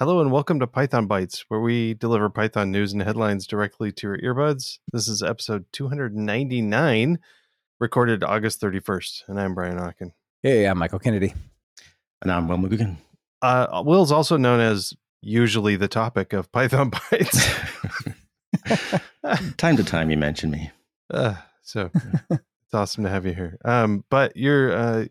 Hello and welcome to Python Bytes, where we deliver Python news and headlines directly to your earbuds. This is episode 299, recorded August 31st, and I'm Brian Okken. Hey, I'm Michael Kennedy. And I'm Will McGugan. Will's also known as usually the topic of Python Bytes. Time to time you mention me. It's awesome to have you here. But you're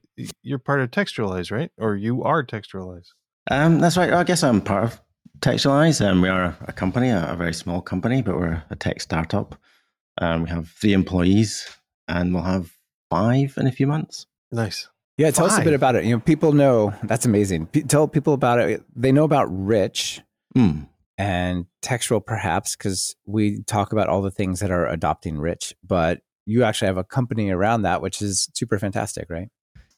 part of Textualize, right? Or you are Textualize. That's right. I guess I'm part of Textualize. We are a company, a very small company, but we're a tech startup. We have 3 employees, and we'll have 5 in a few months. Nice. Yeah, tell us a bit about it. You know, people know that's amazing. Tell people about it. They know about Rich and Textual, perhaps, because we talk about all the things that are adopting Rich. But you actually have a company around that, which is super fantastic, right?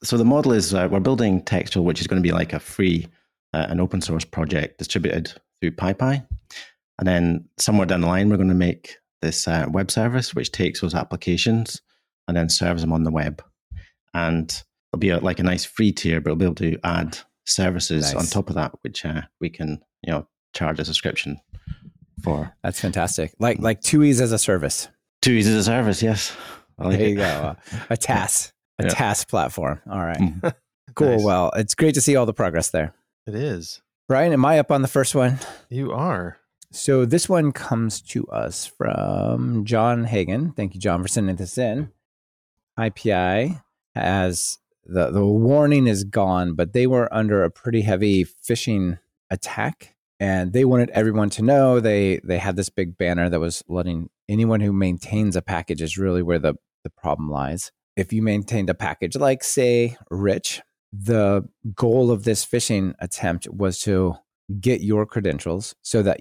So the model is we're building Textual, which is going to be like a free an open source project distributed through PyPI. And then somewhere down the line, we're going to make this web service, which takes those applications and then serves them on the web. And it'll be like a nice free tier, but we'll be able to add services on top of that, which we can, you know, charge a subscription for. That's fantastic. Like TUIs as a service. TUIs as a service, yes. There you go. A TaaS. A TaaS platform. All right. Cool. Nice. Well, it's great to see all the progress there. It is. Brian, am I up on the first one? You are. So this one comes to us from John Hagen. Thank you, John, for sending this in. IPI, as the warning is gone, but they were under a pretty heavy phishing attack, and they wanted everyone to know. They had this big banner that was letting anyone who maintains a package is really where the problem lies. If you maintained a package like, say, Rich, the goal of this phishing attempt was to get your credentials so that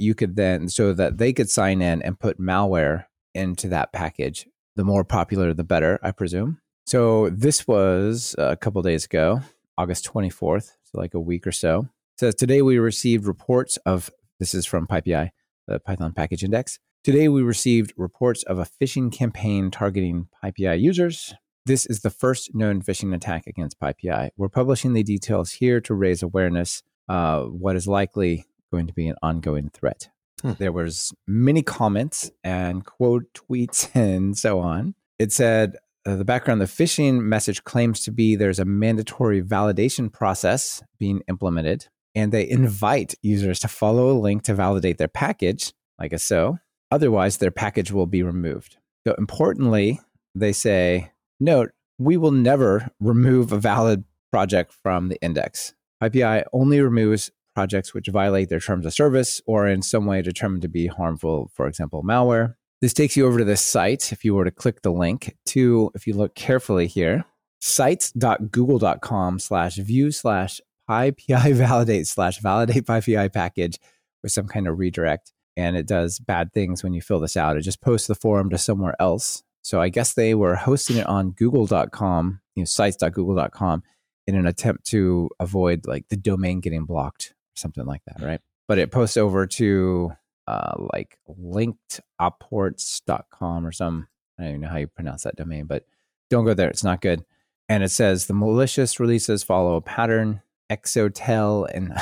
they could sign in and put malware into that package. The more popular, the better, I presume. So this was a couple days ago, August 24th, so like a week or so. It says, today we received reports of, this is from PyPI, the Python Package Index. Today we received reports of a phishing campaign targeting PyPI users. This is the first known phishing attack against PyPI. We're publishing the details here to raise awareness of what is likely going to be an ongoing threat. There was many comments and quote tweets and so on. It said, the background, the phishing message claims to be there's a mandatory validation process being implemented, and they invite users to follow a link to validate their package, like a so. Otherwise, their package will be removed. So importantly, they say, note, we will never remove a valid project from the index. PyPI only removes projects which violate their terms of service or in some way determined to be harmful, for example, malware. This takes you over to this site. If you were to click the link to, if you look carefully here, sites.google.com/view/PyPI validate/validate PyPI package with some kind of redirect. And it does bad things when you fill this out. It just posts the form to somewhere else. So I guess they were hosting it on google.com, you know, sites.google.com in an attempt to avoid like the domain getting blocked, something like that, right? But it posts over to like linkedopports.com or some, I don't even know how you pronounce that domain, but don't go there. It's not good. And it says the malicious releases follow a pattern, exotel. And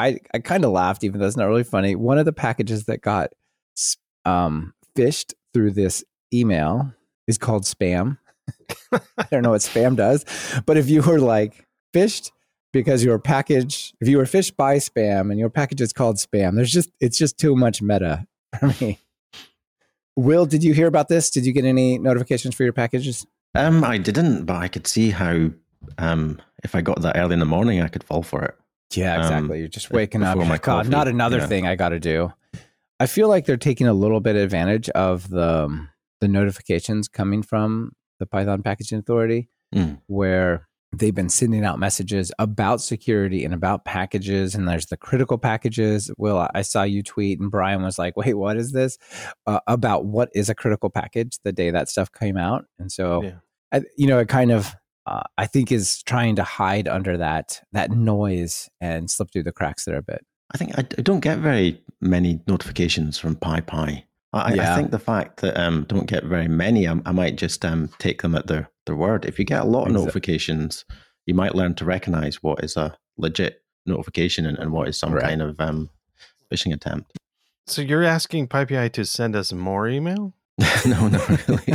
I kind of laughed, even though it's not really funny. One of the packages that got fished through this email is called spam. I don't know what spam does, but if you were like phished because your package, if you were phished by spam and your package is called spam, it's just too much meta for me. Will, did you hear about this? Did you get any notifications for your packages? I didn't, but I could see how if I got that early in the morning, I could fall for it. Yeah, exactly. You're just waking up. Oh my God, not another thing I got to do. I feel like they're taking a little bit of advantage of the notifications coming from the Python Packaging Authority, where they've been sending out messages about security and about packages, and there's the critical packages. Will, I saw you tweet, and Brian was like, wait, what is this? About what is a critical package the day that stuff came out. And so, it kind of, I think, is trying to hide under that noise and slip through the cracks there a bit. I think I don't get very many notifications from PyPI. I think the fact that don't get very many, I might just take them at their word. If you get a lot of notifications, you might learn to recognize what is a legit notification and what is some kind of phishing attempt. So you're asking PyPI to send us more email? No, not really.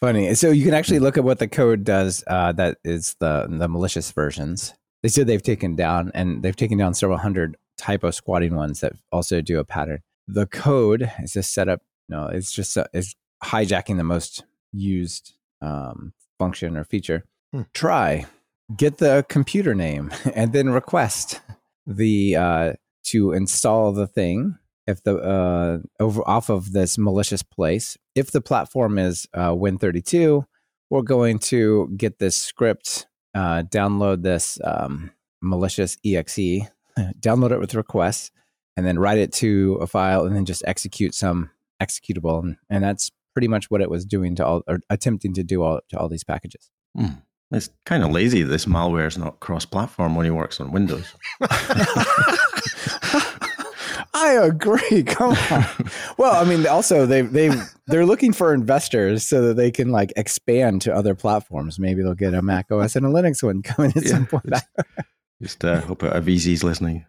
Funny. So you can actually look at what the code does. That is the malicious versions. They said they've taken down, and they've taken down several hundred typo squatting ones that also do a pattern. The code is just set up. No, it's just it's hijacking the most used function or feature. Try get the computer name and then request the to install the thing. If the over off of this malicious place, if the platform is Win32, we're going to get this script, download this malicious exe, download it with requests, and then write it to a file, and then just execute some executable, and that's pretty much what it was doing to all, or attempting to do all to all these packages. Mm. It's kind of lazy. This malware is not cross-platform when it works on Windows. I agree. Come on. Well, I mean, also they're looking for investors so that they can like expand to other platforms. Maybe they'll get a Mac OS and a Linux one coming at some point. Just hope our VZ's listening.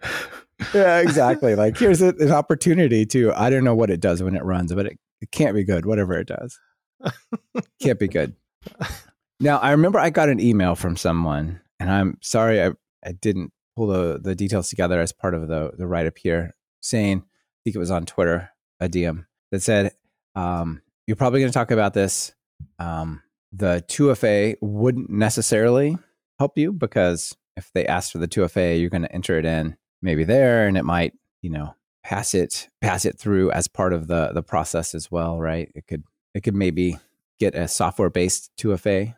Yeah, exactly. Like here's an opportunity to, I don't know what it does when it runs, but it can't be good. Whatever it does, can't be good. Now, I remember I got an email from someone, and I'm sorry I didn't pull the details together as part of the write-up here, saying, I think it was on Twitter, a DM that said, you're probably going to talk about this. The 2FA wouldn't necessarily help you, because if they asked for the 2FA, you're going to enter it in maybe there, and it might, you know, pass it through as part of the process as well, right? It could maybe get a software-based 2FA.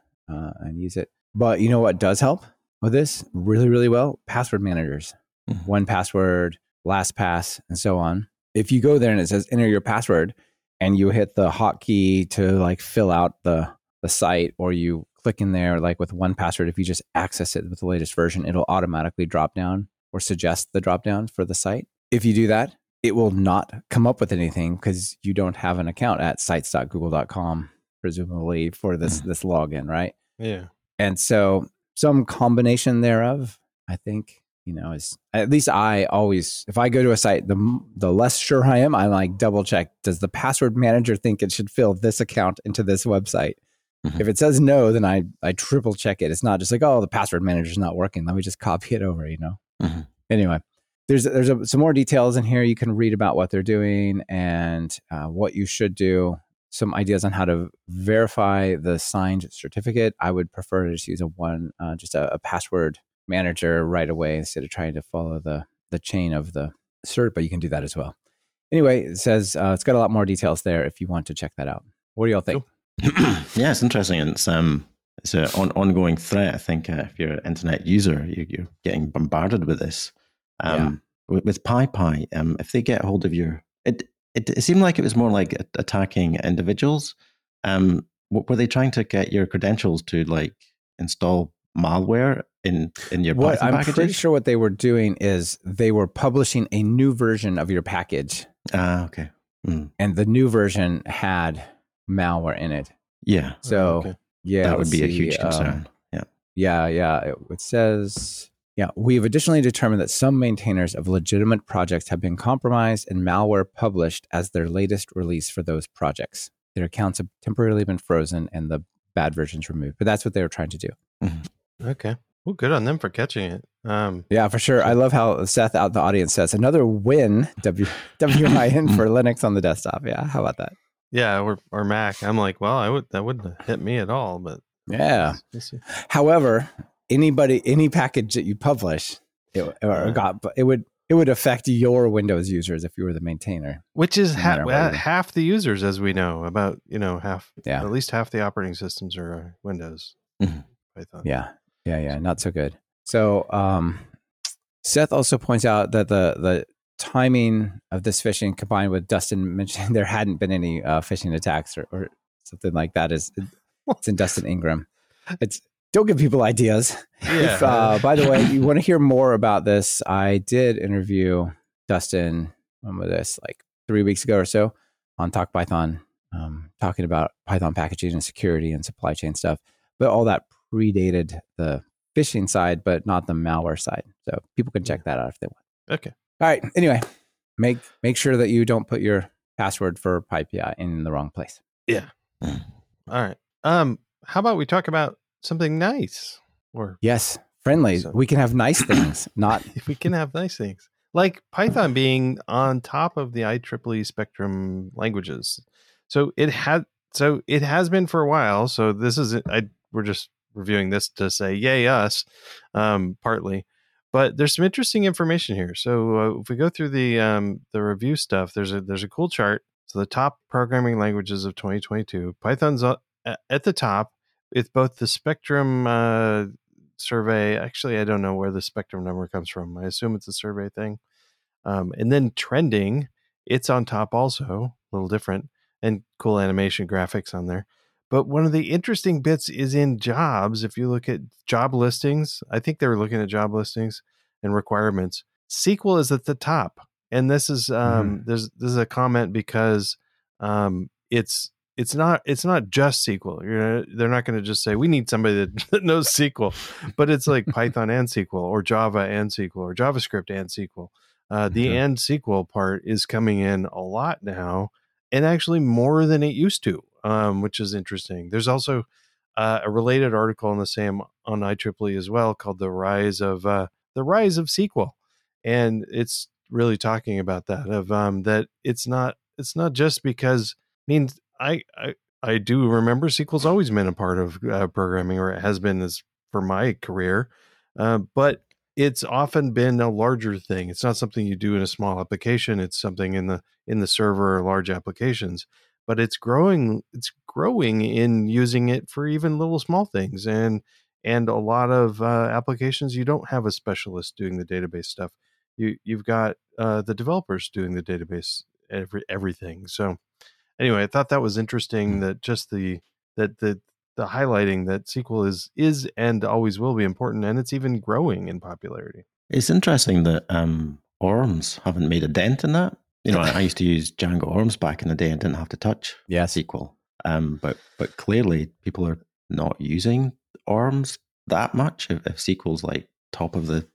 And use it. But you know what does help with this really, really well? Password managers. 1Password, LastPass, and so on. If you go there and it says enter your password, and you hit the hotkey to like fill out the site, or you click in there like with 1Password, if you just access it with the latest version, it'll automatically drop down or suggest the drop down for the site. If you do that, it will not come up with anything because you don't have an account at sites.google.com, presumably for this login, right? Yeah. And so some combination thereof, I think, you know, is at least I always, if I go to a site, the less sure I am, I like double check. Does the password manager think it should fill this account into this website? If it says no, then I triple check it. It's not just like, oh, the password manager's not working. Let me just copy it over, you know? Anyway, there's some more details in here. You can read about what they're doing and what you should do. Some ideas on how to verify the signed certificate. I would prefer to just use a password manager right away instead of trying to follow the chain of the cert, but you can do that as well. Anyway, it says it's got a lot more details there if you want to check that out. What do y'all think? Yeah, it's interesting. And it's an ongoing threat. I think if you're an internet user, you're getting bombarded with this. With PyPI, if they get hold of your... It seemed like it was more like attacking individuals. Were they trying to get your credentials to like install malware in your Python packages? I'm pretty sure what they were doing is they were publishing a new version of your package. Ah, okay. Mm. And the new version had malware in it. Yeah. So, okay. Yeah. That would be a huge concern. Yeah. It says... Yeah, we've additionally determined that some maintainers of legitimate projects have been compromised and malware published as their latest release for those projects. Their accounts have temporarily been frozen and the bad versions removed. But that's what they were trying to do. Okay. Well, good on them for catching it. Yeah, for sure. I love how Seth out in the audience says, another win, W-I-N for Linux on the desktop. Yeah, how about that? Yeah, or Mac. I'm like, well, that wouldn't hit me at all. But yeah. However... any package that you publish, it would affect your Windows users if you were the maintainer, which is half the users, as we know. About at least half the operating systems are Windows. Python. Yeah, not so good. So Seth also points out that the timing of this phishing, combined with Dustin mentioning there hadn't been any phishing attacks or something like that, it's in Dustin Ingram. Don't give people ideas. Yeah. If, by the way, you want to hear more about this, I did interview Dustin, remember this, like 3 weeks ago or so on Talk Python, talking about Python packaging and security and supply chain stuff. But all that predated the phishing side, but not the malware side. So people can check that out if they want. Okay. All right. Anyway, make sure that you don't put your password for PyPI in the wrong place. Yeah. All right. How about we talk about something nice? Or yes, friendly. So. We can have nice things. Not we can have nice things. Like Python being on top of the IEEE spectrum languages. So it has been for a while. So this is we're just reviewing this to say yay us, partly. But there's some interesting information here. So if we go through the review stuff, there's a cool chart. So the top programming languages of 2022, Python's at the top with both the spectrum survey. Actually, I don't know where the spectrum number comes from. I assume it's a survey thing. And then trending, it's on top also, a little different, and cool animation graphics on there. But one of the interesting bits is in jobs. If you look at job listings, I think they were looking at job listings and requirements. SQL is at the top. And this is this is a comment because it's not just SQL. They're not going to just say we need somebody that knows SQL, but it's like Python and SQL, or Java and SQL, or JavaScript and SQL. The and SQL part is coming in a lot now, and actually more than it used to, which is interesting. There's also a related article on the same on IEEE as well called "The Rise of SQL," and it's really talking about that that it's not just because I do remember SQL's always been a part of programming, or it has been as for my career, but it's often been a larger thing. It's not something you do in a small application. It's something in the server or large applications, but it's growing in using it for even little small things and a lot of applications. You don't have a specialist doing the database stuff. You've got the developers doing the database everything. So anyway, I thought that was interesting that just the highlighting that SQL is and always will be important, and it's even growing in popularity. It's interesting that ORMs haven't made a dent in that. You know, I used to use Django ORMs back in the day and didn't have to touch SQL. But clearly people are not using ORMs that much if SQL's like top of the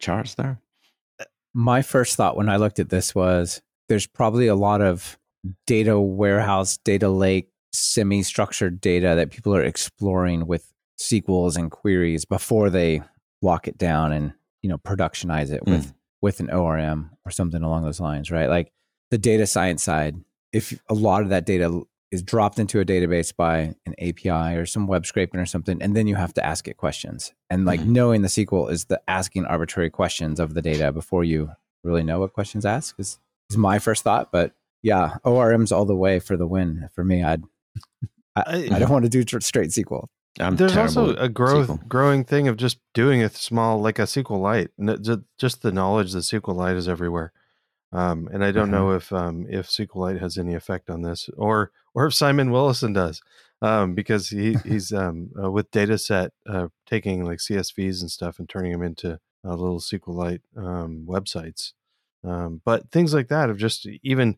charts there. My first thought when I looked at this was there's probably a lot of data warehouse, data lake, semi-structured data that people are exploring with SQLs and queries before they lock it down and, productionize it with an ORM or something along those lines, right? Like the data science side, if a lot of that data is dropped into a database by an API or some web scraping or something, and then you have to ask it questions. And like knowing the SQL is the asking arbitrary questions of the data before you really know what questions ask is my first thought. But yeah, ORMs all the way for the win. For me, I don't want to do straight SQL. There's also a growing thing of just doing a small, like a SQLite. Just the knowledge that SQLite is everywhere. And I don't know if SQLite has any effect on this, or if Simon Willison does, because he's with Dataset taking like CSVs and stuff and turning them into little SQLite websites. But things like that of just even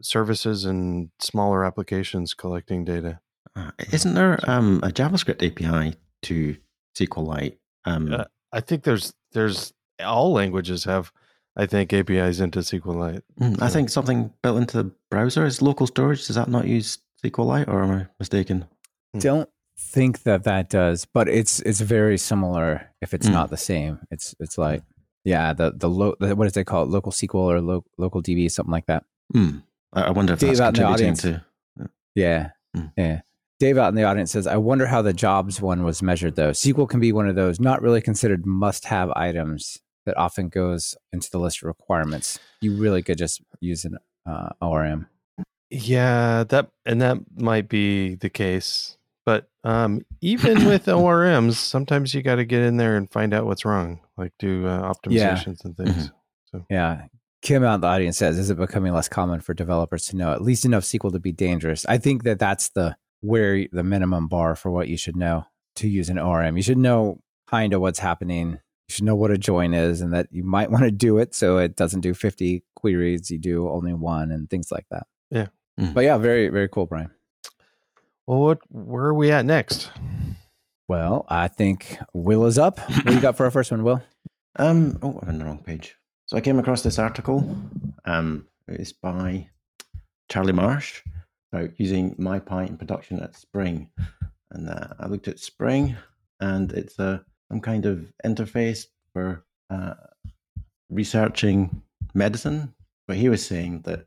services and smaller applications collecting data. Isn't there a JavaScript API to SQLite? I think there's. All languages have, I think, APIs into SQLite. I think something built into the browser is local storage. Does that not use SQLite, or am I mistaken? Don't think that does, but it's very similar. If it's not the same, it's like the what do they call it? Local SQL or local DB, something like that. I wonder if Dave that's contributing to. Yeah. Dave out in the audience says, I wonder how the jobs one was measured, though. SQL can be one of those not really considered must-have items that often goes into the list of requirements. You really could just use an ORM. Yeah, that might be the case. But even with ORMs, sometimes you got to get in there and find out what's wrong, like do optimizations and things. So. Yeah. Kim out in the audience says, is it becoming less common for developers to know at least enough SQL to be dangerous? I think that's where the minimum bar for what you should know to use an ORM. You should know kind of what's happening. You should know what a join is and that you might want to do it so it doesn't do 50 queries. You do only one and things like that. Yeah. But yeah, very, very cool, Brian. Well, where are we at next? Well, I think Will is up. What do you got for our first one, Will? Oh, I'm on the wrong page. So I came across this article. It's by Charlie Marsh about using MyPy in production at Spring. And I looked at Spring, and it's some kind of interface for researching medicine. But he was saying that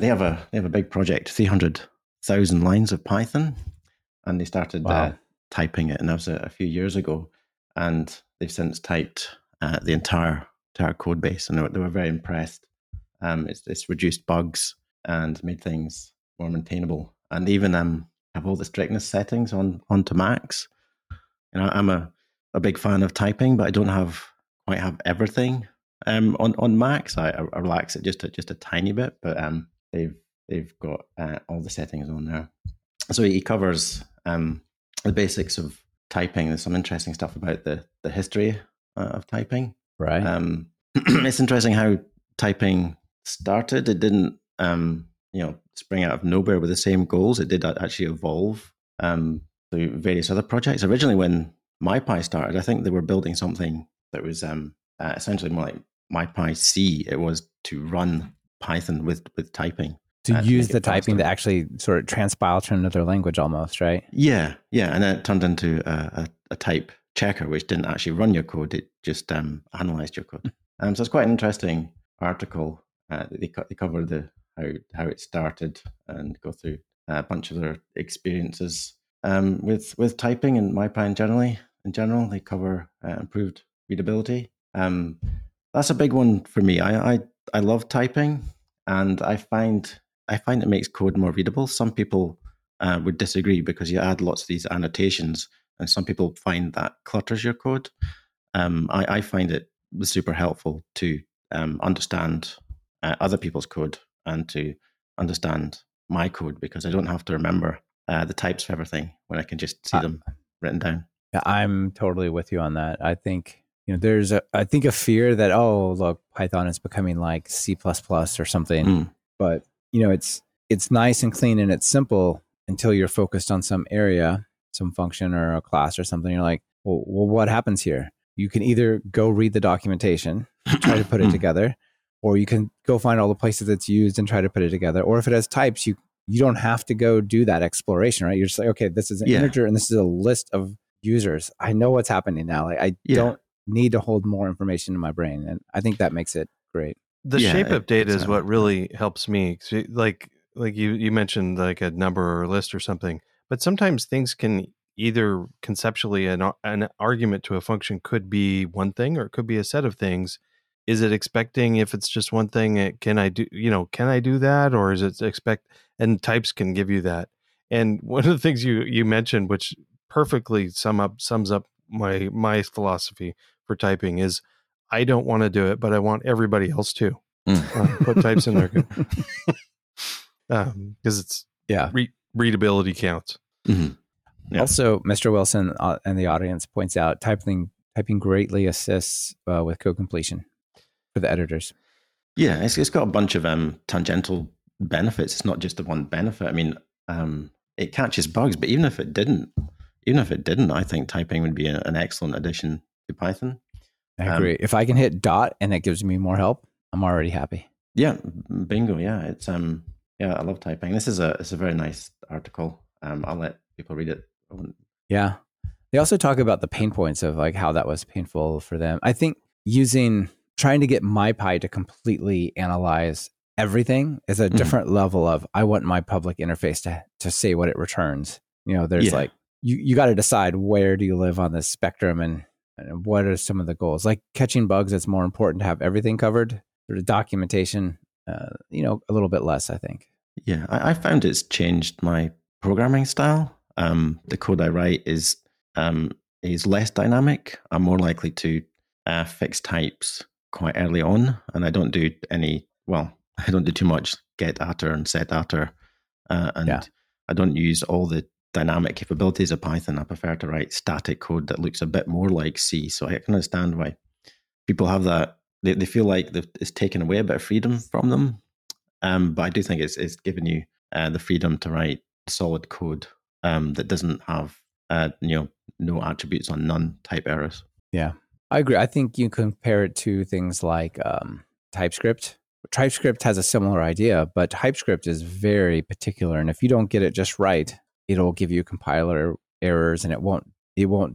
they have a big project, 300,000 lines of Python, and they started typing it, and that was a few years ago. And they've since typed the entire code base, and they were very impressed. It's reduced bugs and made things more maintainable, and even have all the strictness settings onto max. You know, I'm a big fan of typing, but I don't quite have everything on max. I relax it just a tiny bit, but they've got all the settings on there. So he covers the basics of typing. There's some interesting stuff about the history of typing. Right. It's interesting how typing started. It didn't spring out of nowhere with the same goals. It did actually evolve through various other projects. Originally, when MyPy started, I think they were building something that was essentially more like MyPy C. It was to run Python with typing. To use the typing to actually sort of transpile to another language almost, right? Yeah. And then it turned into a type checker, which didn't actually run your code. It just analyzed your code. So it's quite an interesting article. They cover how it started and go through a bunch of their experiences with typing and MyPy in general. They cover improved readability. That's a big one for me. I love typing, and I find it makes code more readable. Some people would disagree because you add lots of these annotations, and some people find that clutters your code. I find it super helpful to understand other people's code and to understand my code, because I don't have to remember the types for everything when I can just see them written down. I'm totally with you on that. I think there's a fear that, oh, look, Python is becoming like C++ or something. But it's nice and clean and it's simple until you're focused on some area, some function or a class or something. You're like, well, what happens here? You can either go read the documentation, try to put it together, or you can go find all the places it's used and try to put it together. Or if it has types, you don't have to go do that exploration, right? You're just like, okay, this is an integer and this is a list of users. I know what's happening now. Like, I don't need to hold more information in my brain. And I think that makes it great. The shape of data is what really helps me. Like you mentioned, like a number or a list or something, but sometimes things can either conceptually an argument to a function could be one thing or it could be a set of things. Is it expecting, if it's just one thing, can I do that? Or is it expect, and types can give you that. And one of the things you mentioned, which perfectly sums up my philosophy for typing, is I don't want to do it, but I want everybody else to put types in there. Because it's readability counts. Mm-hmm. Yeah. Also, Mr. Wilson and the audience points out typing greatly assists with code completion. The editors. Yeah, it's got a bunch of tangential benefits. It's not just the one benefit. I mean, it catches bugs, but even if it didn't, I think typing would be an excellent addition to Python. I agree. If I can hit dot and it gives me more help, I'm already happy. Yeah, bingo. Yeah, it's I love typing. This is a very nice article. I'll let people read it. Yeah, they also talk about the pain points of like how that was painful for them. I think trying to get MyPy to completely analyze everything is a different level of, I want my public interface to say what it returns. There's like, you got to decide where do you live on this spectrum and what are some of the goals. Like catching bugs, it's more important to have everything covered. Sort of documentation, a little bit less, I think. Yeah, I found it's changed my programming style. The code I write is less dynamic. I'm more likely to fix types quite early on, and I don't do too much get utter and set utter, I don't use all the dynamic capabilities of Python. I prefer to write static code that looks a bit more like C, so I can understand why people have that. They feel like it's taken away a bit of freedom from them, but I do think it's given you the freedom to write solid code that doesn't have no attributes on none type errors. Yeah, I agree. I think you compare it to things like TypeScript. TypeScript has a similar idea, but TypeScript is very particular. And if you don't get it just right, it'll give you compiler errors and it won't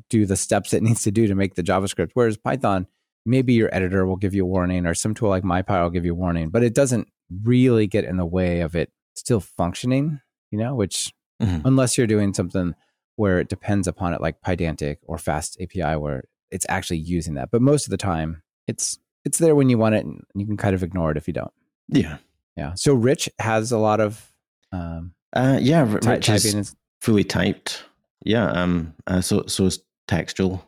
do the steps it needs to do to make the JavaScript. Whereas Python, maybe your editor will give you a warning, or some tool like MyPy will give you a warning, but it doesn't really get in the way of it still functioning, you know, which unless you're doing something where it depends upon it, like Pydantic or Fast API, where it's actually using that. But most of the time, it's there when you want it, and you can kind of ignore it if you don't. Yeah. Yeah. So Rich has a lot of Rich typing is fully typed. Yeah. So is Textual.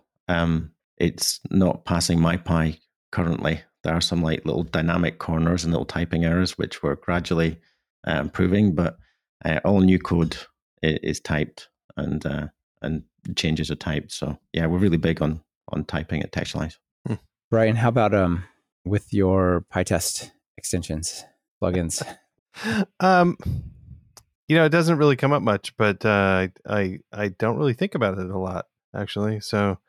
It's not passing MyPy currently. There are some like little dynamic corners and little typing errors, which we're gradually improving, but all new code is typed and changes are typed. So yeah, we're really big on typing at Textualize. Brian, how about with your PyTest extensions, plugins? It doesn't really come up much, but I don't really think about it a lot, actually. So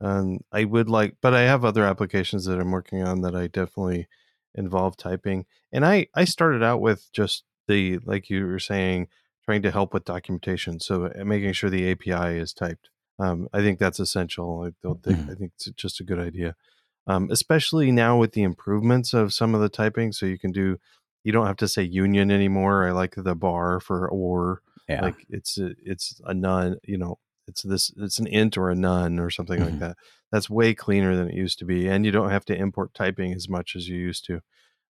I would like, but I have other applications that I'm working on that I definitely involve typing. And I started out with just the, like you were saying, trying to help with documentation. So making sure the API is typed. I think that's essential. I think it's just a good idea. Especially now with the improvements of some of the typing. So you don't have to say union anymore. I like the bar for or. Yeah. Like it's a none, it's an int or a none or something like that. That's way cleaner than it used to be. And you don't have to import typing as much as you used to.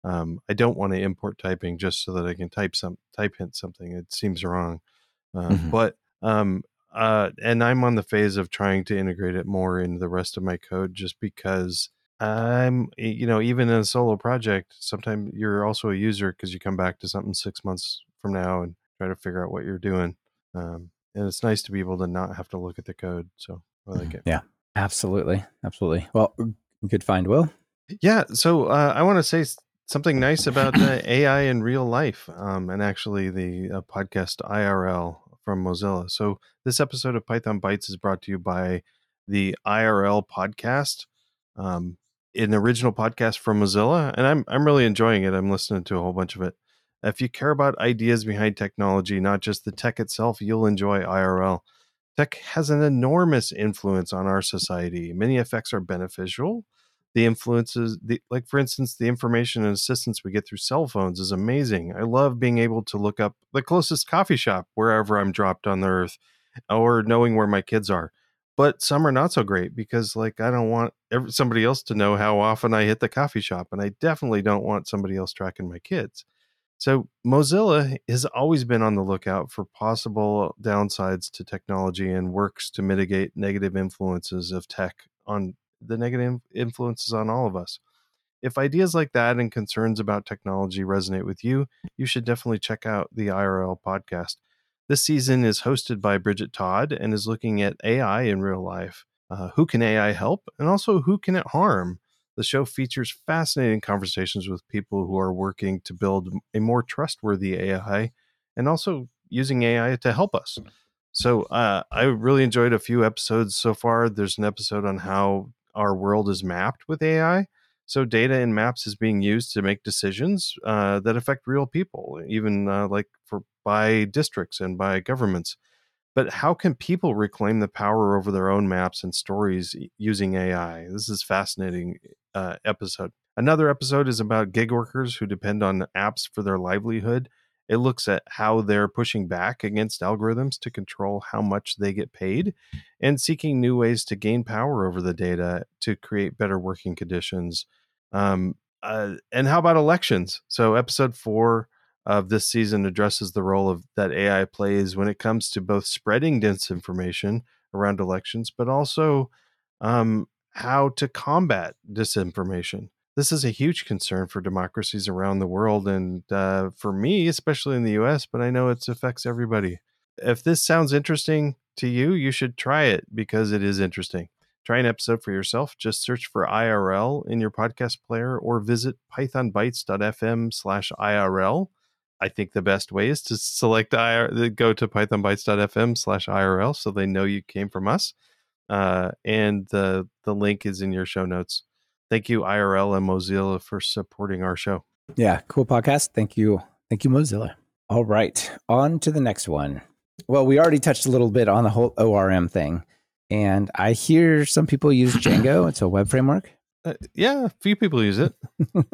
I don't want to import typing just so that I can type hint something. It seems wrong. And I'm on the phase of trying to integrate it more into the rest of my code, just because I'm, even in a solo project, sometimes you're also a user because you come back to something 6 months from now and try to figure out what you're doing. And it's nice to be able to not have to look at the code. So I like it. Yeah, absolutely. Absolutely. Well, good find, Will. Yeah. So I want to say something nice about AI in real life and actually the podcast IRL from Mozilla. So this episode of Python Bytes is brought to you by the IRL podcast. An original podcast from Mozilla, and I'm really enjoying it. I'm listening to a whole bunch of it. If you care about ideas behind technology, not just the tech itself, you'll enjoy IRL. Tech has an enormous influence on our society. Many effects are beneficial. The influences, for instance, the information and assistance we get through cell phones is amazing. I love being able to look up the closest coffee shop wherever I'm dropped on the earth, or knowing where my kids are. But some are not so great because, I don't want somebody else to know how often I hit the coffee shop, and I definitely don't want somebody else tracking my kids. So Mozilla has always been on the lookout for possible downsides to technology and works to mitigate negative influences of tech on the negative influences on all of us. If ideas like that and concerns about technology resonate with you, you should definitely check out the IRL podcast. This season is hosted by Bridget Todd and is looking at AI in real life. Who can AI help? And also, who can it harm? The show features fascinating conversations with people who are working to build a more trustworthy AI and also using AI to help us. So I really enjoyed a few episodes so far. There's an episode on how our world is mapped with AI. So data in maps is being used to make decisions that affect real people, even by districts and by governments. But how can people reclaim the power over their own maps and stories using AI? This is a fascinating episode. Another episode is about gig workers who depend on apps for their livelihood. It looks at how they're pushing back against algorithms to control how much they get paid and seeking new ways to gain power over the data to create better working conditions. And how about elections? So episode 4 of this season addresses the role that AI plays when it comes to both spreading disinformation around elections, but also how to combat disinformation. This is a huge concern for democracies around the world, and for me, especially in the U.S., but I know it affects everybody. If this sounds interesting to you, you should try it because it is interesting. Try an episode for yourself. Just search for IRL in your podcast player or visit pythonbytes.fm/IRL. I think the best way is to go to pythonbytes.fm/IRL so they know you came from us. And the link is in your show notes. Thank you, IRL and Mozilla, for supporting our show. Yeah, cool podcast. Thank you. Thank you, Mozilla. All right, on to the next one. Well, we already touched a little bit on the whole ORM thing, and I hear some people use Django. It's a web framework. Yeah, a few people use it.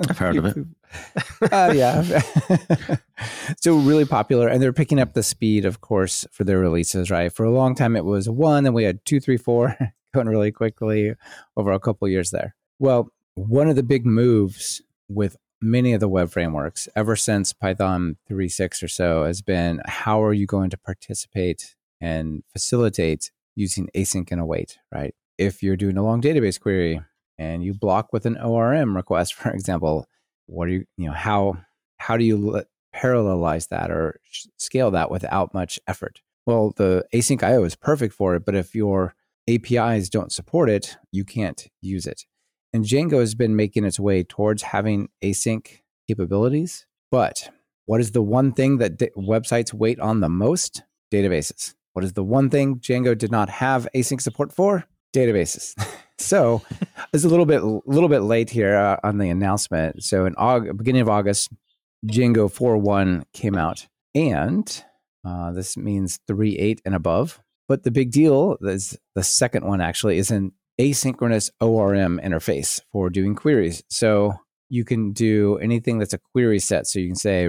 I've heard of it. Yeah. So really popular, and they're picking up the speed, of course, for their releases, right? For a long time, it was one, and we had 2, 3, 4 going really quickly over a couple of years there. Well, one of the big moves with many of the web frameworks ever since Python 3.6 or so has been, how are you going to participate and facilitate using async and await, right? If you're doing a long database query and you block with an ORM request, for example, what do you know, how do you parallelize that or scale that without much effort? Well, the async IO is perfect for it, but if your APIs don't support it, you can't use it. And Django has been making its way towards having async capabilities. But what is the one thing that websites wait on the most? Databases. What is the one thing Django did not have async support for? Databases. So it's a little bit late here on the announcement. So in beginning of August, Django 4.1 came out. And this means 3.8 and above. But the big deal is the second one actually is in asynchronous ORM interface for doing queries. So you can do anything that's a query set. So you can say,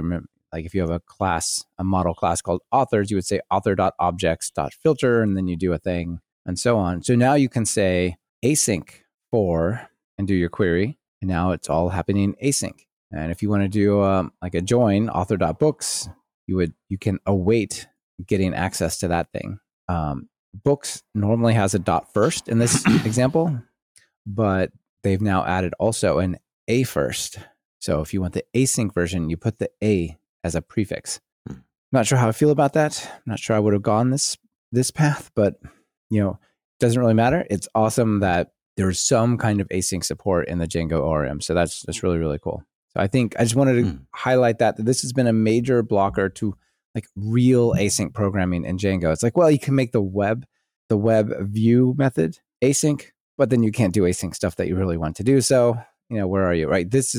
like if you have a class, a model class called authors, you would say author.objects.filter, and then you do a thing and so on. So now you can say async for and do your query. And now it's all happening async. And if you want to do like a join author.books, you can await getting access to that thing. Books normally has a dot first in this example, but they've now added also an a first. So if you want the async version, you put the a as a prefix. I'm not sure how I feel about that. I'm not sure I would have gone this path, but you know, it doesn't really matter. It's awesome that there's some kind of async support in the Django ORM. So that's really, really cool. So I think I just wanted to highlight that this has been a major blocker to like real async programming in Django. It's like, well, you can make the web view method async, but then you can't do async stuff that you really want to do. So, you know, where are you, right? This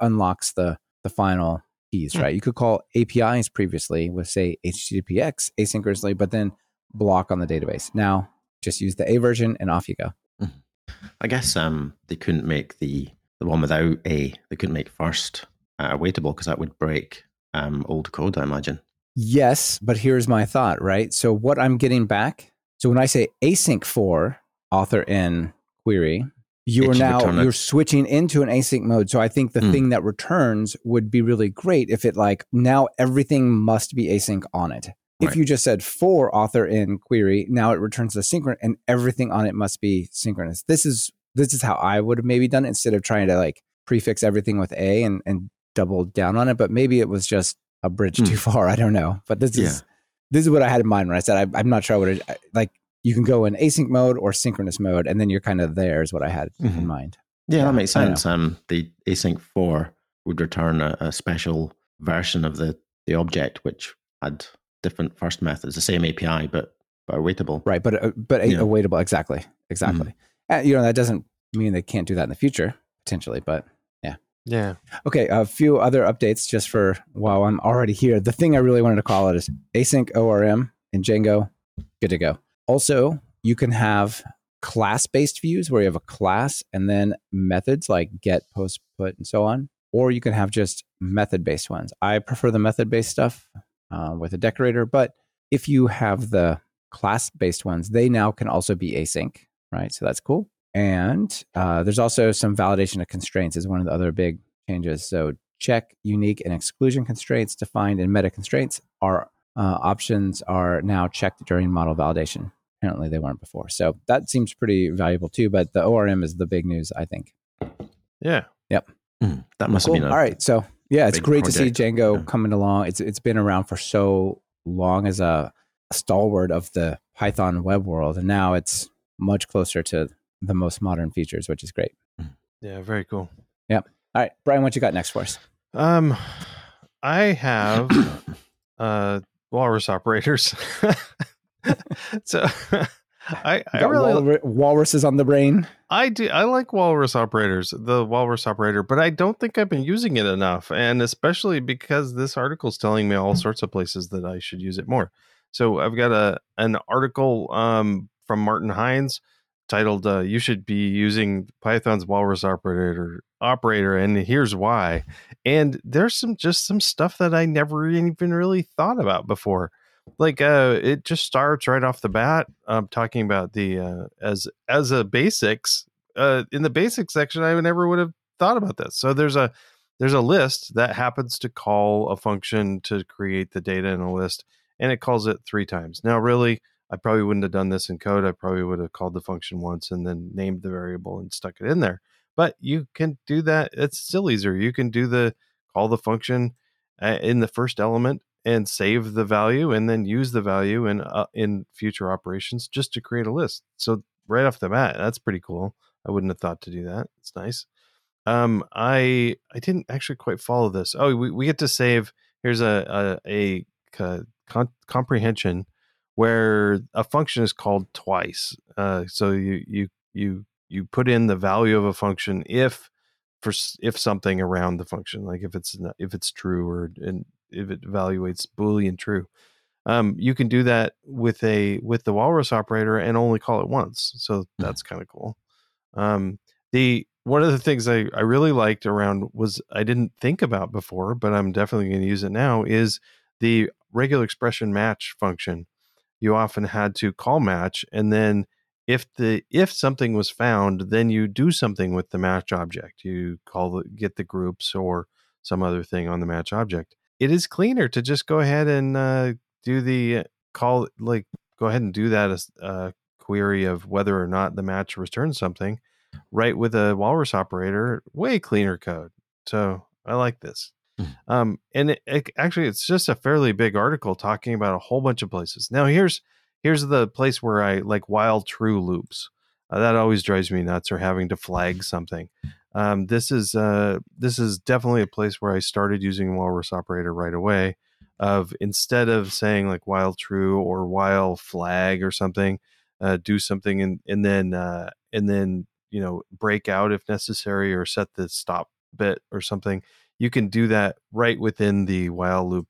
unlocks the final keys, right? You could call APIs previously with, say, HTTPX asynchronously, but then block on the database. Now, just use the A version and off you go. I guess they couldn't make the one without A. They couldn't make first awaitable because that would break old code, I imagine. Yes, but here's my thought, right? So what I'm getting back, so when I say async for author in query, you're switching into an async mode. So I think the thing that returns would be really great if it like, now everything must be async on it. Right. If you just said for author in query, now it returns the synchronous and everything on it must be synchronous. This is how I would have maybe done it instead of trying to like prefix everything with A and double down on it. But maybe it was just a bridge too far. I don't know. But this is what I had in mind when I said I'm not sure what it like. You can go in async mode or synchronous mode, and then you're kind of there is what I had in mind. Yeah, that makes sense. The async for would return a special version of the object which had different first methods, the same API but awaitable. Right, but awaitable exactly. And, you know, that doesn't mean they can't do that in the future potentially, but. Yeah. Okay. A few other updates just for while I'm already here. The thing I really wanted to call it is async ORM in Django. Good to go. Also, you can have class-based views where you have a class and then methods like get, post, put, and so on. Or you can have just method-based ones. I prefer the method-based stuff with a decorator. But if you have the class-based ones, they now can also be async, right? So that's cool. And there's also some validation of constraints is one of the other big changes. So check, unique, and exclusion constraints defined in meta constraints are options are now checked during model validation. Apparently they weren't before. So that seems pretty valuable too, but the ORM is the big news, I think. Yeah. Yep. That must have been all right. So yeah, it's great project. To see Django coming along. It's been around for so long as a stalwart of the Python web world. And now it's much closer to the most modern features, which is great. Yeah, very cool. Yep. All right, Brian, what you got next for us? I have walrus operators. So I really walruses on the brain. I do. I like walrus operators, the walrus operator, but I don't think I've been using it enough. And especially because this article is telling me all sorts of places that I should use it more. So I've got an article from Martin Hines titled "You Should Be Using Python's Walrus Operator," and here's why. And there's some stuff that I never even really thought about before. Like it just starts right off the bat talking about the as a basics in the basics section. I never would have thought about this. So there's a list that happens to call a function to create the data in a list, and it calls it 3 times. Now, really, I probably wouldn't have done this in code. I probably would have called the function once and then named the variable and stuck it in there. But you can do that. It's still easier. You can do the call the function in the first element and save the value and then use the value in future operations just to create a list. So right off the bat, that's pretty cool. I wouldn't have thought to do that. It's nice. I didn't actually quite follow this. Oh, we get to save. Here's a comprehension where a function is called twice. So you put in the value of a function if something around the function, like if it's true or and if it evaluates Boolean true. You can do that with the walrus operator and only call it once. So that's kind of cool. One of the things I really liked around was I didn't think about before, but I'm definitely going to use it now, is the regular expression match function. You often had to call match, and then if something was found, then you do something with the match object. You get the groups or some other thing on the match object. It is cleaner to just go ahead and do the call, like go ahead and do that as a query of whether or not the match returns something, right, with a walrus operator. Way cleaner code. So I like this. And it's just a fairly big article talking about a whole bunch of places. Now here's the place where I like while true loops. That always drives me nuts, or having to flag something. This is definitely a place where I started using walrus operator right away. Of instead of saying like while true or while flag or something, do something and then break out if necessary, or set the stop bit or something. You can do that right within the while loop.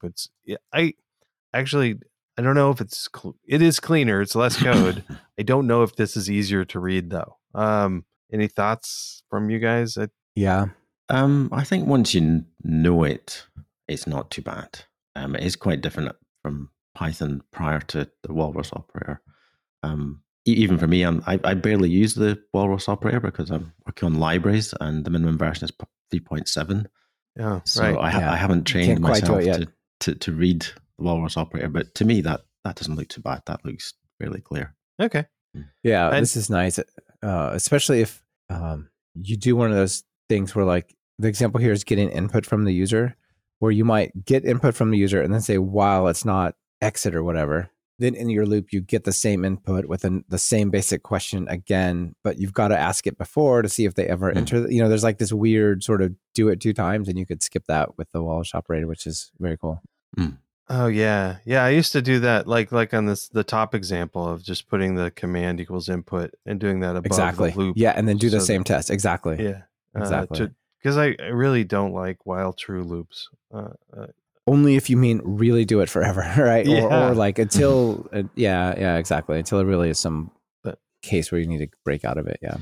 I don't know if it is cleaner. It's less code. I don't know if this is easier to read though. Any thoughts from you guys? I think once you know it, it's not too bad. It is quite different from Python prior to the walrus operator. Even for me, I barely use the walrus operator because I'm working on libraries and the minimum version is 3.7. Yeah, so right. I haven't trained myself to read the walrus operator, but to me that doesn't look too bad. That looks really clear. Okay. Yeah, this is nice, especially if you do one of those things where, like, the example here is getting input from the user, where you might get input from the user and then say, while it's not exit or whatever. Then in your loop, you get the same input with the same basic question again, but you've got to ask it before to see if they ever enter. There's like this weird sort of do it 2 times, and you could skip that with the walrus operator, which is very cool. Mm. Oh, yeah. Yeah, I used to do that like on the top example of just putting the command equals input and doing that above the loop. Yeah, and then do the same test. Exactly. Yeah, exactly. Because I really don't like while true loops. Only if you mean really do it forever, right? Yeah. Or like until, yeah, exactly. Until it really is some case where you need to break out of it, yeah.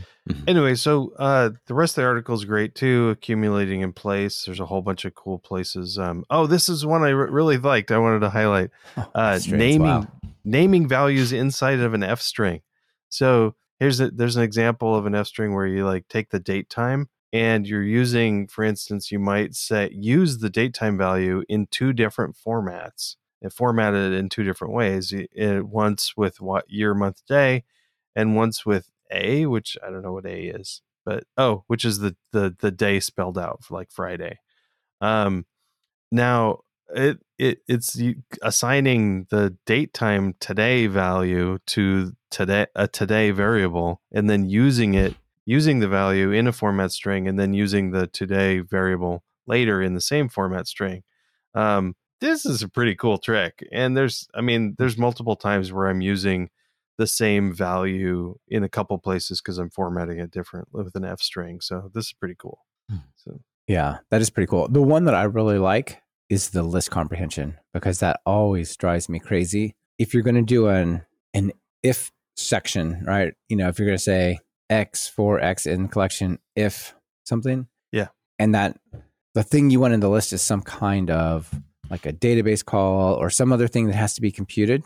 Anyway, so the rest of the article is great too, accumulating in place. There's a whole bunch of cool places. This is one I really liked. I wanted to highlight naming values inside of an F string. So there's an example of an F string where you like take the date time. And you're using, for instance, you might use the datetime value in 2 different formats and format it in 2 different ways. Once with what year, month, day, and once with A, which I don't know what A is, but which is the day spelled out for like Friday. Now it's assigning the datetime today value to today, a today variable, and then using the value in a format string and then using the today variable later in the same format string. This is a pretty cool trick. And there's multiple times where I'm using the same value in a couple places because I'm formatting it different with an F string. So this is pretty cool. So yeah, that is pretty cool. The one that I really like is the list comprehension, because that always drives me crazy. If you're going to do an if section, right? You know, if you're going to say X for X in collection, if something. Yeah. And that the thing you want in the list is some kind of like a database call or some other thing that has to be computed,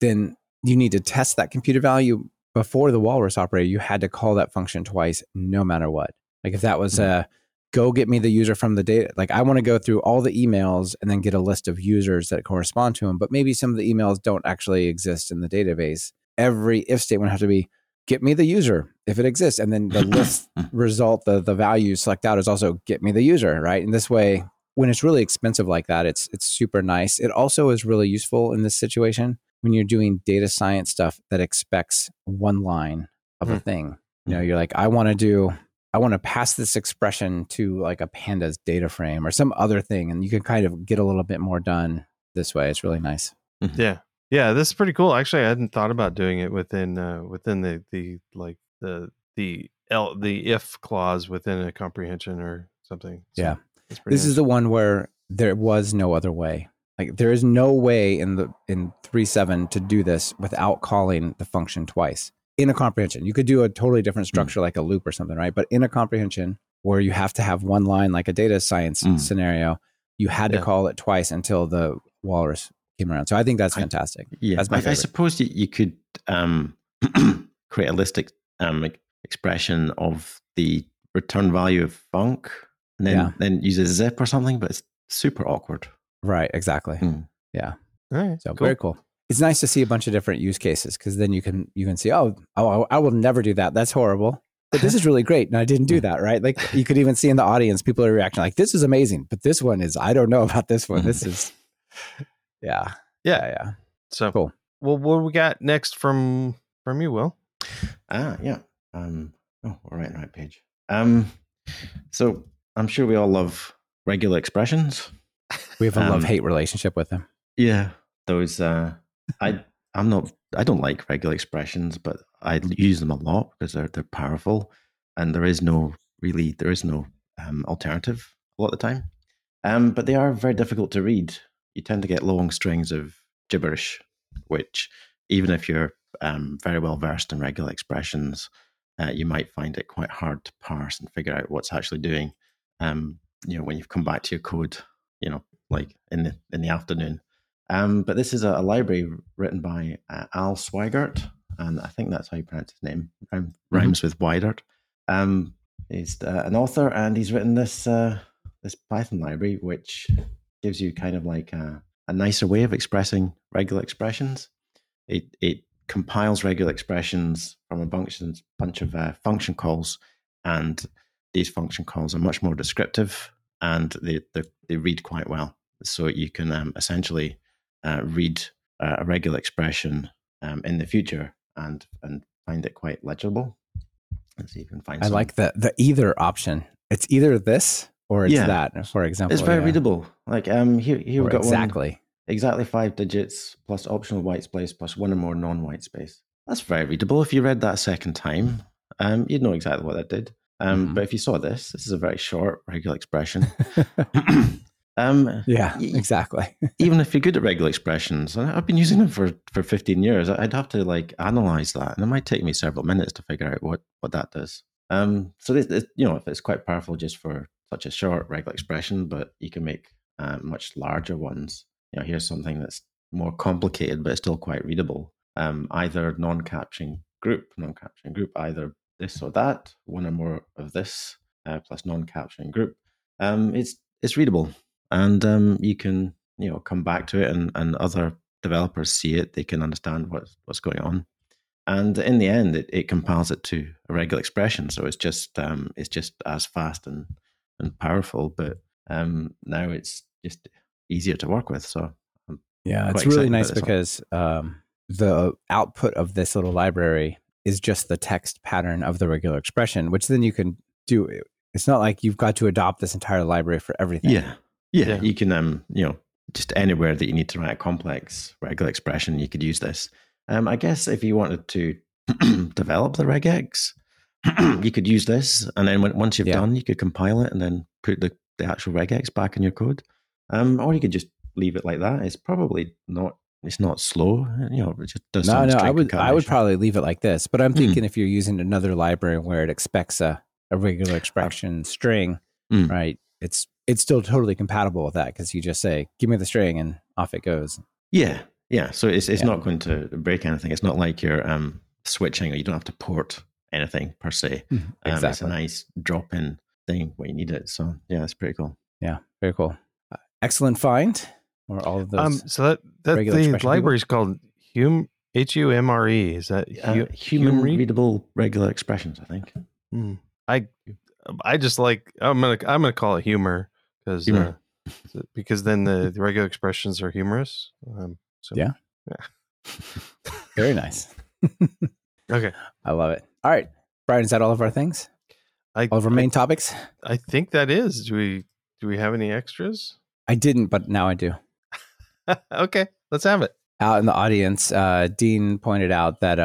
then you need to test that computed value before the walrus operator. You had to call that function twice, no matter what. Like if that was a go get me the user from the data, like I want to go through all the emails and then get a list of users that correspond to them, but maybe some of the emails don't actually exist in the database. Every if statement has to be get me the user if it exists. And then the list result, the value select out is also get me the user, right? And this way, when it's really expensive like that, it's super nice. It also is really useful in this situation when you're doing data science stuff that expects one line of a thing. You know, you're like, I want to pass this expression to like a pandas data frame or some other thing. And you can kind of get a little bit more done this way. It's really nice. Yeah. Yeah. This is pretty cool. Actually, I hadn't thought about doing it within the if clause within a comprehension or something. So yeah. This is the one where there was no other way. Like there is no way in 3.7 to do this without calling the function twice in a comprehension. You could do a totally different structure like a loop or something, right? But in a comprehension where you have to have one line like a data science scenario, you had to call it twice until the walrus came around. So I think that's fantastic. That's my favorite. I suppose you could create a list expression of the return value of func and then use a zip or something, but it's super awkward. Right, exactly. Yeah. All right. So cool. Very cool. It's nice to see a bunch of different use cases because then you can see, oh, I will never do that. That's horrible. But this is really great. And I didn't do that, right? Like you could even see in the audience, people are reacting like, this is amazing. But this one is, I don't know about this one. This is, yeah. So cool. Well, what do we got next from you, Will? We're right on the right page. So I'm sure we all love regular expressions. We have a love-hate relationship with them. Yeah, those. I don't like regular expressions, but I use them a lot because they're powerful, and there is no alternative a lot of the time. But they are very difficult to read. You tend to get long strings of gibberish, which even if you're very well versed in regular expressions, you might find it quite hard to parse and figure out what's actually doing. You know, when you've come back to your code, you know, like in the afternoon. But this is a library written by Al Sweigart, and I think that's how you pronounce his name. Rhymes with Weigart. He's an author, and he's written this Python library, which gives you kind of like a nicer way of expressing regular expressions. It compiles regular expressions from a bunch of function calls, and these function calls are much more descriptive, and they read quite well. So you can essentially read a regular expression in the future and find it quite legible. Let's see if you can find something. I like the either option. It's either this or it's that, for example. It's very readable. Like here we've got one. Exactly 5 digits plus optional white space plus one or more non-white space. That's very readable. If you read that a second time, you'd know exactly what that did. But if you saw this is a very short regular expression. Yeah, exactly. Even if you're good at regular expressions, and I've been using them for 15 years, I'd have to like analyze that. And it might take me several minutes to figure out what that does. So this, you know, it's quite powerful just for such a short regular expression, but you can make much larger ones. You know, here's something that's more complicated, but it's still quite readable. Either non-capturing group, either this or that, one or more of this, plus non-capturing group. It's readable, and you can come back to it, and other developers see it, they can understand what's going on, and in the end, it compiles it to a regular expression. So it's just as fast and powerful, but now it's just easier to work with. So it's really nice because the output of this little library is just the text pattern of the regular expression, which then you can do. It's not like you've got to adopt this entire library for everything. Yeah. You can, just anywhere that you need to write a complex regular expression, you could use this. I guess if you wanted to develop the regex, you could use this, and then once you've done, you could compile it and then put the actual regex back in your code. Or you could just leave it like that. It's probably not. It's not slow. You know, it just does. No. I would probably leave it like this. But I'm thinking if you're using another library where it expects a regular expression string, right? It's still totally compatible with that because you just say, "Give me the string," and off it goes. Yeah. So it's not going to break anything. It's not like you're switching, or you don't have to port anything per se. Exactly. It's a nice drop-in thing when you need it. So yeah, it's pretty cool. Yeah, very cool. Excellent find. Or all of those. So that the library is called HUMRE. Is that human readable regular expressions? I think. I just like I'm gonna call it humor because then the regular expressions are humorous. Very nice. Okay, I love it. All right, Brian, is that all of our things? All of our main topics? I think that is. Do we have any extras? I didn't, but now I do. Okay, let's have it. Out in the audience, Dean pointed out that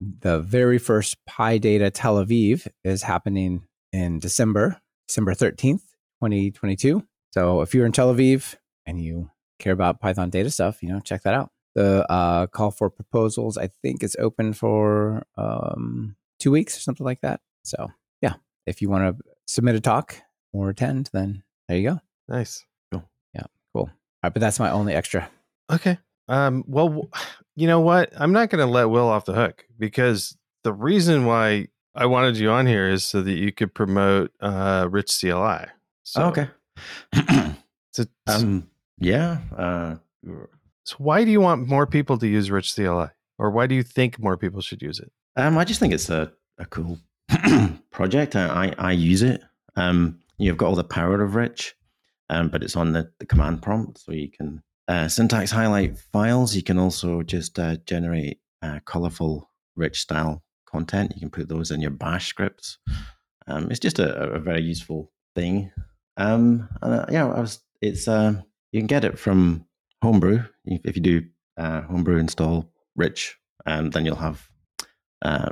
the very first PyData Tel Aviv is happening in December 13th, 2022. So if you're in Tel Aviv and you care about Python data stuff, check that out. The call for proposals, I think, is open for 2 weeks or something like that. So yeah, if you want to submit a talk or attend, then there you go. Nice. Cool. Yeah, cool. All right, but that's my only extra. Okay. Well, you know what? I'm not going to let Will off the hook because the reason why I wanted you on here is so that you could promote Rich CLI. So, okay. So why do you want more people to use Rich CLI? Or why do you think more people should use it? I just think it's a cool project. I use it. You've got all the power of Rich, but it's on the command prompt. So you can syntax highlight files. You can also just generate colorful rich style content. You can put those in your bash scripts. It's just a very useful thing. You can get it from Homebrew. If you do Homebrew install Rich, then you'll have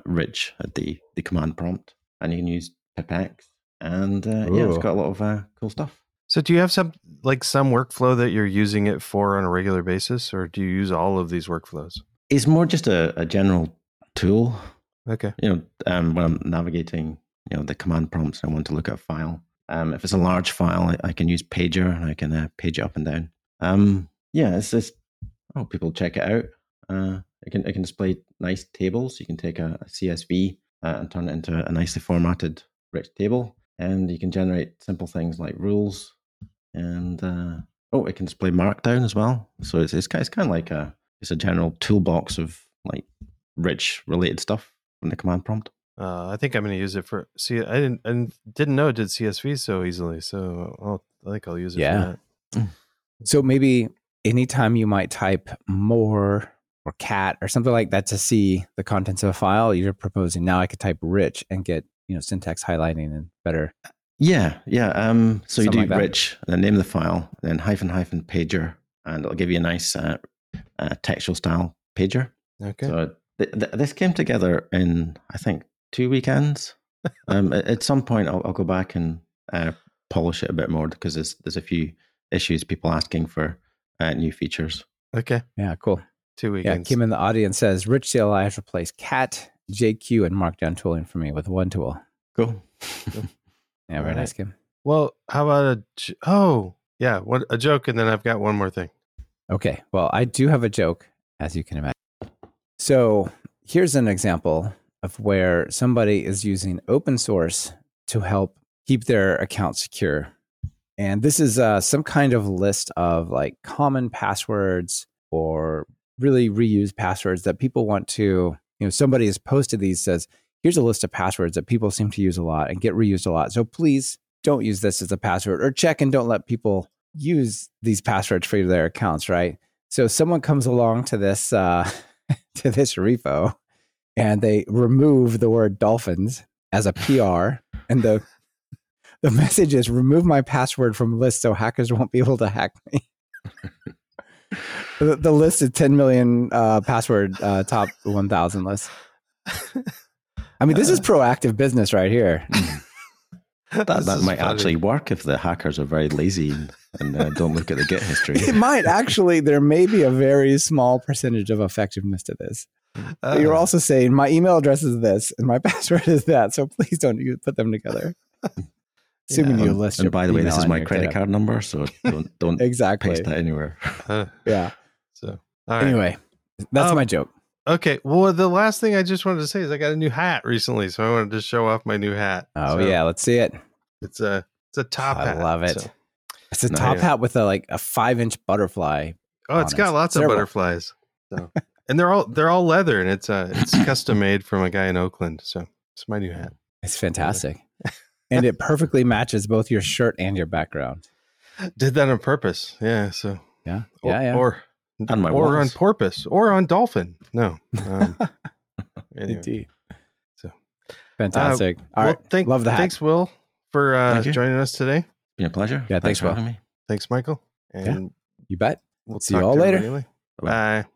Rich at the command prompt, and you can use PipX. And it's got a lot of cool stuff. So do you have some workflow that you're using it for on a regular basis, or do you use all of these workflows? It's more just a general tool. Okay. When I'm navigating, the command prompts, I want to look at a file. If it's a large file, I can use Pager, and I can page it up and down. I hope people check it out. It can display nice tables. You can take a CSV and turn it into a nicely formatted rich table, and you can generate simple things like rules. And it can display markdown as well. So it's kind of like a general toolbox of like rich related stuff from the command prompt. I think I'm going to use it for. See, I didn't know it did CSV so easily. So I think I'll use it. Yeah. For that. So maybe anytime you might type more or cat or something like that to see the contents of a file, you're proposing now I could type rich and get syntax highlighting and better. Yeah. So you do like rich, then name the file, then -- pager, and it'll give you a nice textual style pager. Okay. So this came together in, I think, 2 weekends. At some point, I'll go back and polish it a bit more because there's a few issues, people asking for new features. Okay. Yeah, cool. 2 weekends. Yeah, Kim in the audience says, Rich CLI has replaced cat, JQ, and markdown tooling for me with one tool. Cool. Yeah, very nice, Kim. Well, how about a joke, and then I've got one more thing. Okay, well, I do have a joke, as you can imagine. So here's an example of where somebody is using open source to help keep their account secure. And this is some kind of list of like common passwords or really reused passwords that people want to, somebody has posted these, says, here's a list of passwords that people seem to use a lot and get reused a lot. So please don't use this as a password, or check and don't let people use these passwords for their accounts, right? So someone comes along to this repo, and they remove the word dolphins as a PR, and the message is, remove my password from list so hackers won't be able to hack me. The list is 10 million password top 1,000 list. I mean, this is proactive business right here. That might actually work if the hackers are very lazy and don't look at the Git history. It might actually. There may be a very small percentage of effectiveness to this. But you're also saying my email address is this and my password is that, so please don't put them together. Assuming you list. And by the way, this is my credit card number, so don't exactly paste that anywhere. Yeah. So all right. Anyway, that's my joke. Okay. Well, the last thing I just wanted to say is I got a new hat recently, so I wanted to show off my new hat. Oh, so, yeah, let's see it. It's a top hat. I love it. So. It's a top hat with a 5-inch butterfly. Oh, it's got lots of butterflies. So. And they're all leather, and it's custom made from a guy in Oakland. So it's my new hat. It's fantastic. And it perfectly matches both your shirt and your background. Did that on purpose. Yeah. So yeah. Or on porpoise or on dolphin. No. Anyway. Indeed. So fantastic. All right. Love the hat. Thanks, Will, for joining us today. Been a pleasure. Yeah. Thanks for having me. Thanks, Michael. And you bet. We'll see you all later. Bye.